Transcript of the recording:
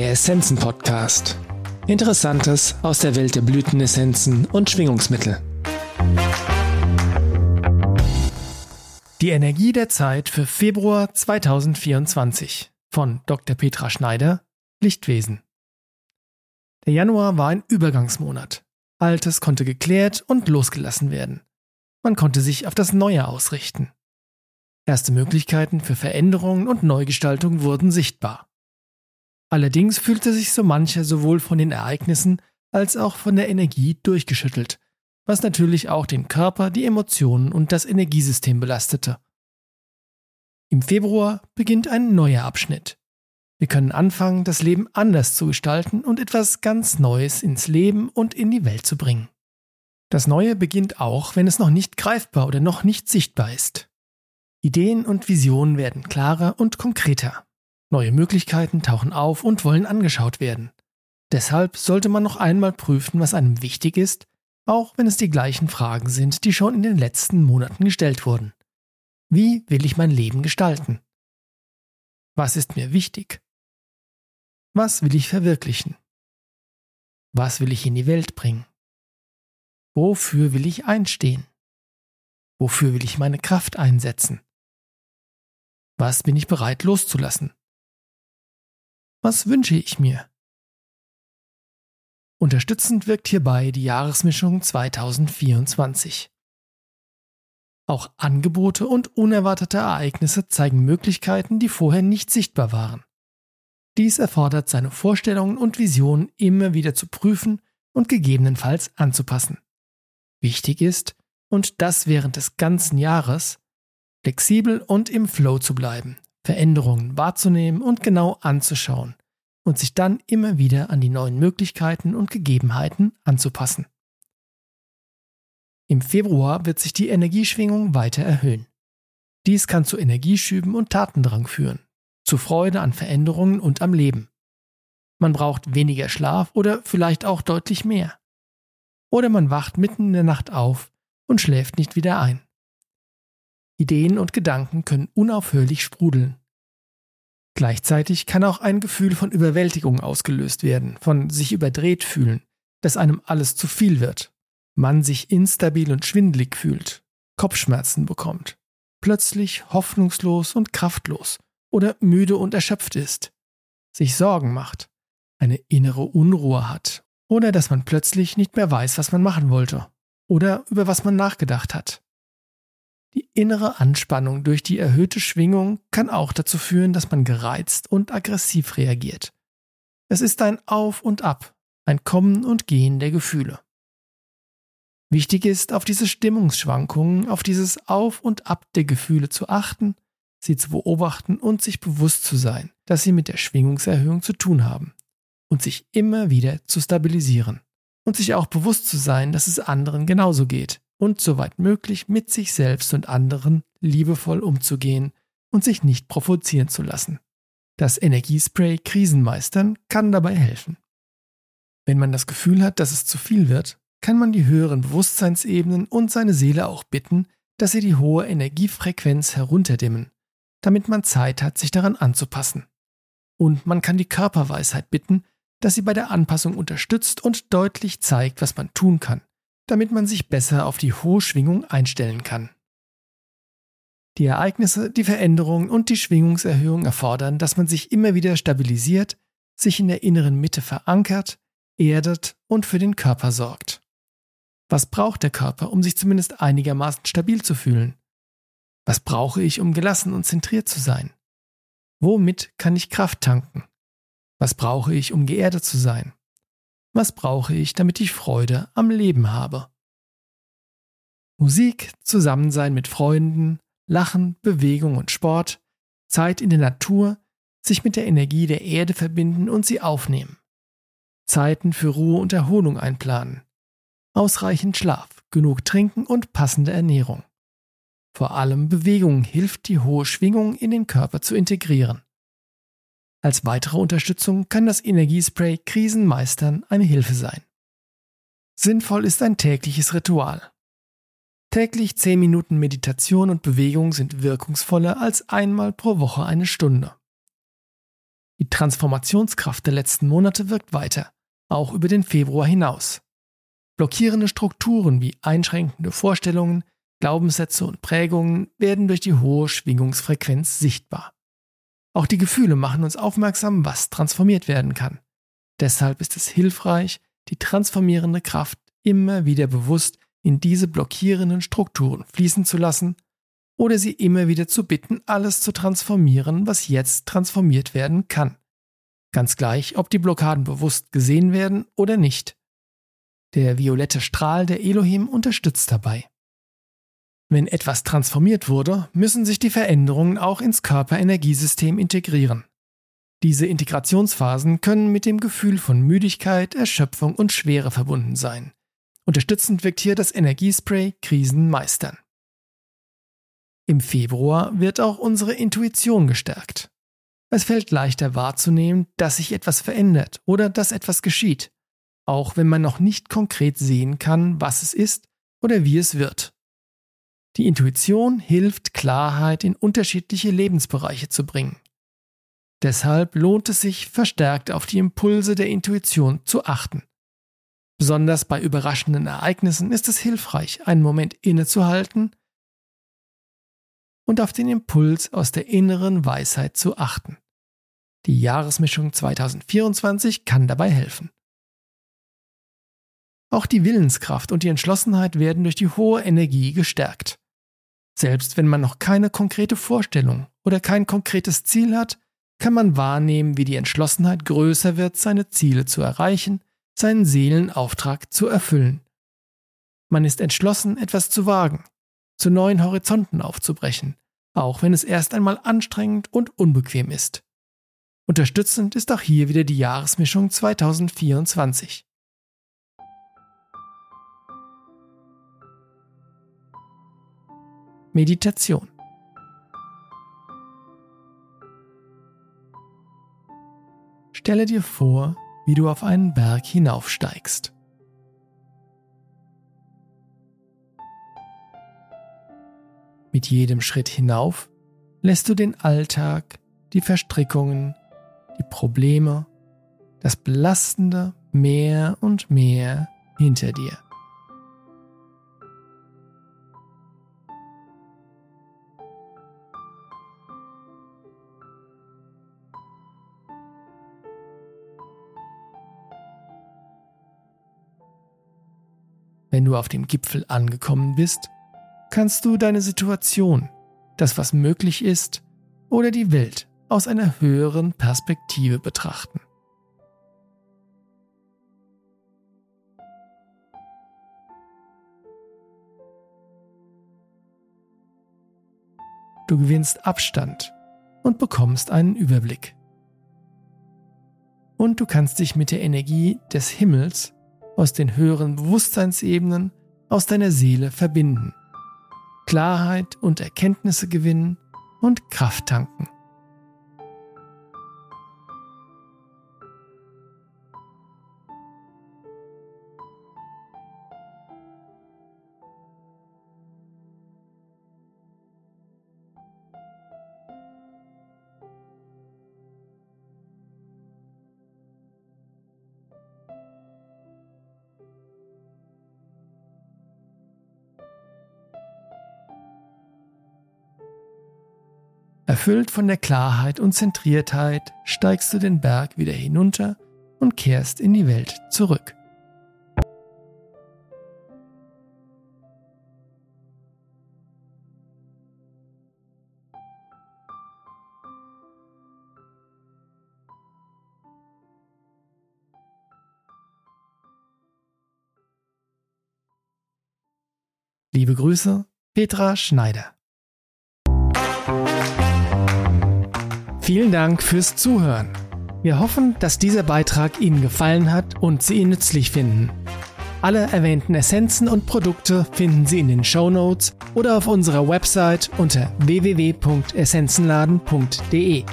Der Essenzen-Podcast. Interessantes aus der Welt der Blütenessenzen und Schwingungsmittel. Die Energie der Zeit für Februar 2024 von Dr. Petra Schneider, Lichtwesen. Der Januar war ein Übergangsmonat. Altes konnte geklärt und losgelassen werden. Man konnte sich auf das Neue ausrichten. Erste Möglichkeiten für Veränderungen und Neugestaltung wurden sichtbar. Allerdings fühlte sich so mancher sowohl von den Ereignissen als auch von der Energie durchgeschüttelt, was natürlich auch den Körper, die Emotionen und das Energiesystem belastete. Im Februar beginnt ein neuer Abschnitt. Wir können anfangen, das Leben anders zu gestalten und etwas ganz Neues ins Leben und in die Welt zu bringen. Das Neue beginnt auch, wenn es noch nicht greifbar oder noch nicht sichtbar ist. Ideen und Visionen werden klarer und konkreter. Neue Möglichkeiten tauchen auf und wollen angeschaut werden. Deshalb sollte man noch einmal prüfen, was einem wichtig ist, auch wenn es die gleichen Fragen sind, die schon in den letzten Monaten gestellt wurden. Wie will ich mein Leben gestalten? Was ist mir wichtig? Was will ich verwirklichen? Was will ich in die Welt bringen? Wofür will ich einstehen? Wofür will ich meine Kraft einsetzen? Was bin ich bereit loszulassen? Was wünsche ich mir? Unterstützend wirkt hierbei die Jahresmischung 2024. Auch Angebote und unerwartete Ereignisse zeigen Möglichkeiten, die vorher nicht sichtbar waren. Dies erfordert, seine Vorstellungen und Visionen immer wieder zu prüfen und gegebenenfalls anzupassen. Wichtig ist, und das während des ganzen Jahres, flexibel und im Flow zu bleiben, Veränderungen wahrzunehmen und genau anzuschauen und sich dann immer wieder an die neuen Möglichkeiten und Gegebenheiten anzupassen. Im Februar wird sich die Energieschwingung weiter erhöhen. Dies kann zu Energieschüben und Tatendrang führen, zu Freude an Veränderungen und am Leben. Man braucht weniger Schlaf oder vielleicht auch deutlich mehr. Oder man wacht mitten in der Nacht auf und schläft nicht wieder ein. Ideen und Gedanken können unaufhörlich sprudeln. Gleichzeitig kann auch ein Gefühl von Überwältigung ausgelöst werden, von sich überdreht fühlen, dass einem alles zu viel wird. Man sich instabil und schwindelig fühlt, Kopfschmerzen bekommt, plötzlich hoffnungslos und kraftlos oder müde und erschöpft ist, sich Sorgen macht, eine innere Unruhe hat oder dass man plötzlich nicht mehr weiß, was man machen wollte oder über was man nachgedacht hat. Die innere Anspannung durch die erhöhte Schwingung kann auch dazu führen, dass man gereizt und aggressiv reagiert. Es ist ein Auf und Ab, ein Kommen und Gehen der Gefühle. Wichtig ist, auf diese Stimmungsschwankungen, auf dieses Auf und Ab der Gefühle zu achten, sie zu beobachten und sich bewusst zu sein, dass sie mit der Schwingungserhöhung zu tun haben und sich immer wieder zu stabilisieren und sich auch bewusst zu sein, dass es anderen genauso geht und soweit möglich mit sich selbst und anderen liebevoll umzugehen und sich nicht provozieren zu lassen. Das Energiespray Krisenmeistern kann dabei helfen. Wenn man das Gefühl hat, dass es zu viel wird, kann man die höheren Bewusstseinsebenen und seine Seele auch bitten, dass sie die hohe Energiefrequenz herunterdimmen, damit man Zeit hat, sich daran anzupassen. Und man kann die Körperweisheit bitten, dass sie bei der Anpassung unterstützt und deutlich zeigt, was man tun kann, damit man sich besser auf die hohe Schwingung einstellen kann. Die Ereignisse, die Veränderungen und die Schwingungserhöhung erfordern, dass man sich immer wieder stabilisiert, sich in der inneren Mitte verankert, erdet und für den Körper sorgt. Was braucht der Körper, um sich zumindest einigermaßen stabil zu fühlen? Was brauche ich, um gelassen und zentriert zu sein? Womit kann ich Kraft tanken? Was brauche ich, um geerdet zu sein? Was brauche ich, damit ich Freude am Leben habe? Musik, Zusammensein mit Freunden, Lachen, Bewegung und Sport, Zeit in der Natur, sich mit der Energie der Erde verbinden und sie aufnehmen. Zeiten für Ruhe und Erholung einplanen. Ausreichend Schlaf, genug Trinken und passende Ernährung. Vor allem Bewegung hilft, die hohe Schwingung in den Körper zu integrieren. Als weitere Unterstützung kann das Energiespray Krisenmeistern eine Hilfe sein. Sinnvoll ist ein tägliches Ritual. Täglich 10 Minuten Meditation und Bewegung sind wirkungsvoller als einmal pro Woche eine Stunde. Die Transformationskraft der letzten Monate wirkt weiter, auch über den Februar hinaus. Blockierende Strukturen wie einschränkende Vorstellungen, Glaubenssätze und Prägungen werden durch die hohe Schwingungsfrequenz sichtbar. Auch die Gefühle machen uns aufmerksam, was transformiert werden kann. Deshalb ist es hilfreich, die transformierende Kraft immer wieder bewusst in diese blockierenden Strukturen fließen zu lassen oder sie immer wieder zu bitten, alles zu transformieren, was jetzt transformiert werden kann. Ganz gleich, ob die Blockaden bewusst gesehen werden oder nicht. Der violette Strahl der Elohim unterstützt dabei. Wenn etwas transformiert wurde, müssen sich die Veränderungen auch ins Körperenergiesystem integrieren. Diese Integrationsphasen können mit dem Gefühl von Müdigkeit, Erschöpfung und Schwere verbunden sein. Unterstützend wirkt hier das Energiespray Krisenmeistern. Im Februar wird auch unsere Intuition gestärkt. Es fällt leichter wahrzunehmen, dass sich etwas verändert oder dass etwas geschieht, auch wenn man noch nicht konkret sehen kann, was es ist oder wie es wird. Die Intuition hilft, Klarheit in unterschiedliche Lebensbereiche zu bringen. Deshalb lohnt es sich, verstärkt auf die Impulse der Intuition zu achten. Besonders bei überraschenden Ereignissen ist es hilfreich, einen Moment innezuhalten und auf den Impuls aus der inneren Weisheit zu achten. Die Jahresmischung 2024 kann dabei helfen. Auch die Willenskraft und die Entschlossenheit werden durch die hohe Energie gestärkt. Selbst wenn man noch keine konkrete Vorstellung oder kein konkretes Ziel hat, kann man wahrnehmen, wie die Entschlossenheit größer wird, seine Ziele zu erreichen, seinen Seelenauftrag zu erfüllen. Man ist entschlossen, etwas zu wagen, zu neuen Horizonten aufzubrechen, auch wenn es erst einmal anstrengend und unbequem ist. Unterstützend ist auch hier wieder die Jahresmischung 2024. Meditation. Stelle dir vor, wie du auf einen Berg hinaufsteigst. Mit jedem Schritt hinauf lässt du den Alltag, die Verstrickungen, die Probleme, das Belastende mehr und mehr hinter dir. Wenn du auf dem Gipfel angekommen bist, kannst du deine Situation, das was möglich ist, oder die Welt aus einer höheren Perspektive betrachten. Du gewinnst Abstand und bekommst einen Überblick. Und du kannst dich mit der Energie des Himmels aus den höheren Bewusstseinsebenen, aus deiner Seele verbinden, Klarheit und Erkenntnisse gewinnen und Kraft tanken. Erfüllt von der Klarheit und Zentriertheit steigst du den Berg wieder hinunter und kehrst in die Welt zurück. Liebe Grüße, Petra Schneider. Vielen Dank fürs Zuhören. Wir hoffen, dass dieser Beitrag Ihnen gefallen hat und Sie ihn nützlich finden. Alle erwähnten Essenzen und Produkte finden Sie in den Shownotes oder auf unserer Website unter www.essenzenladen.de.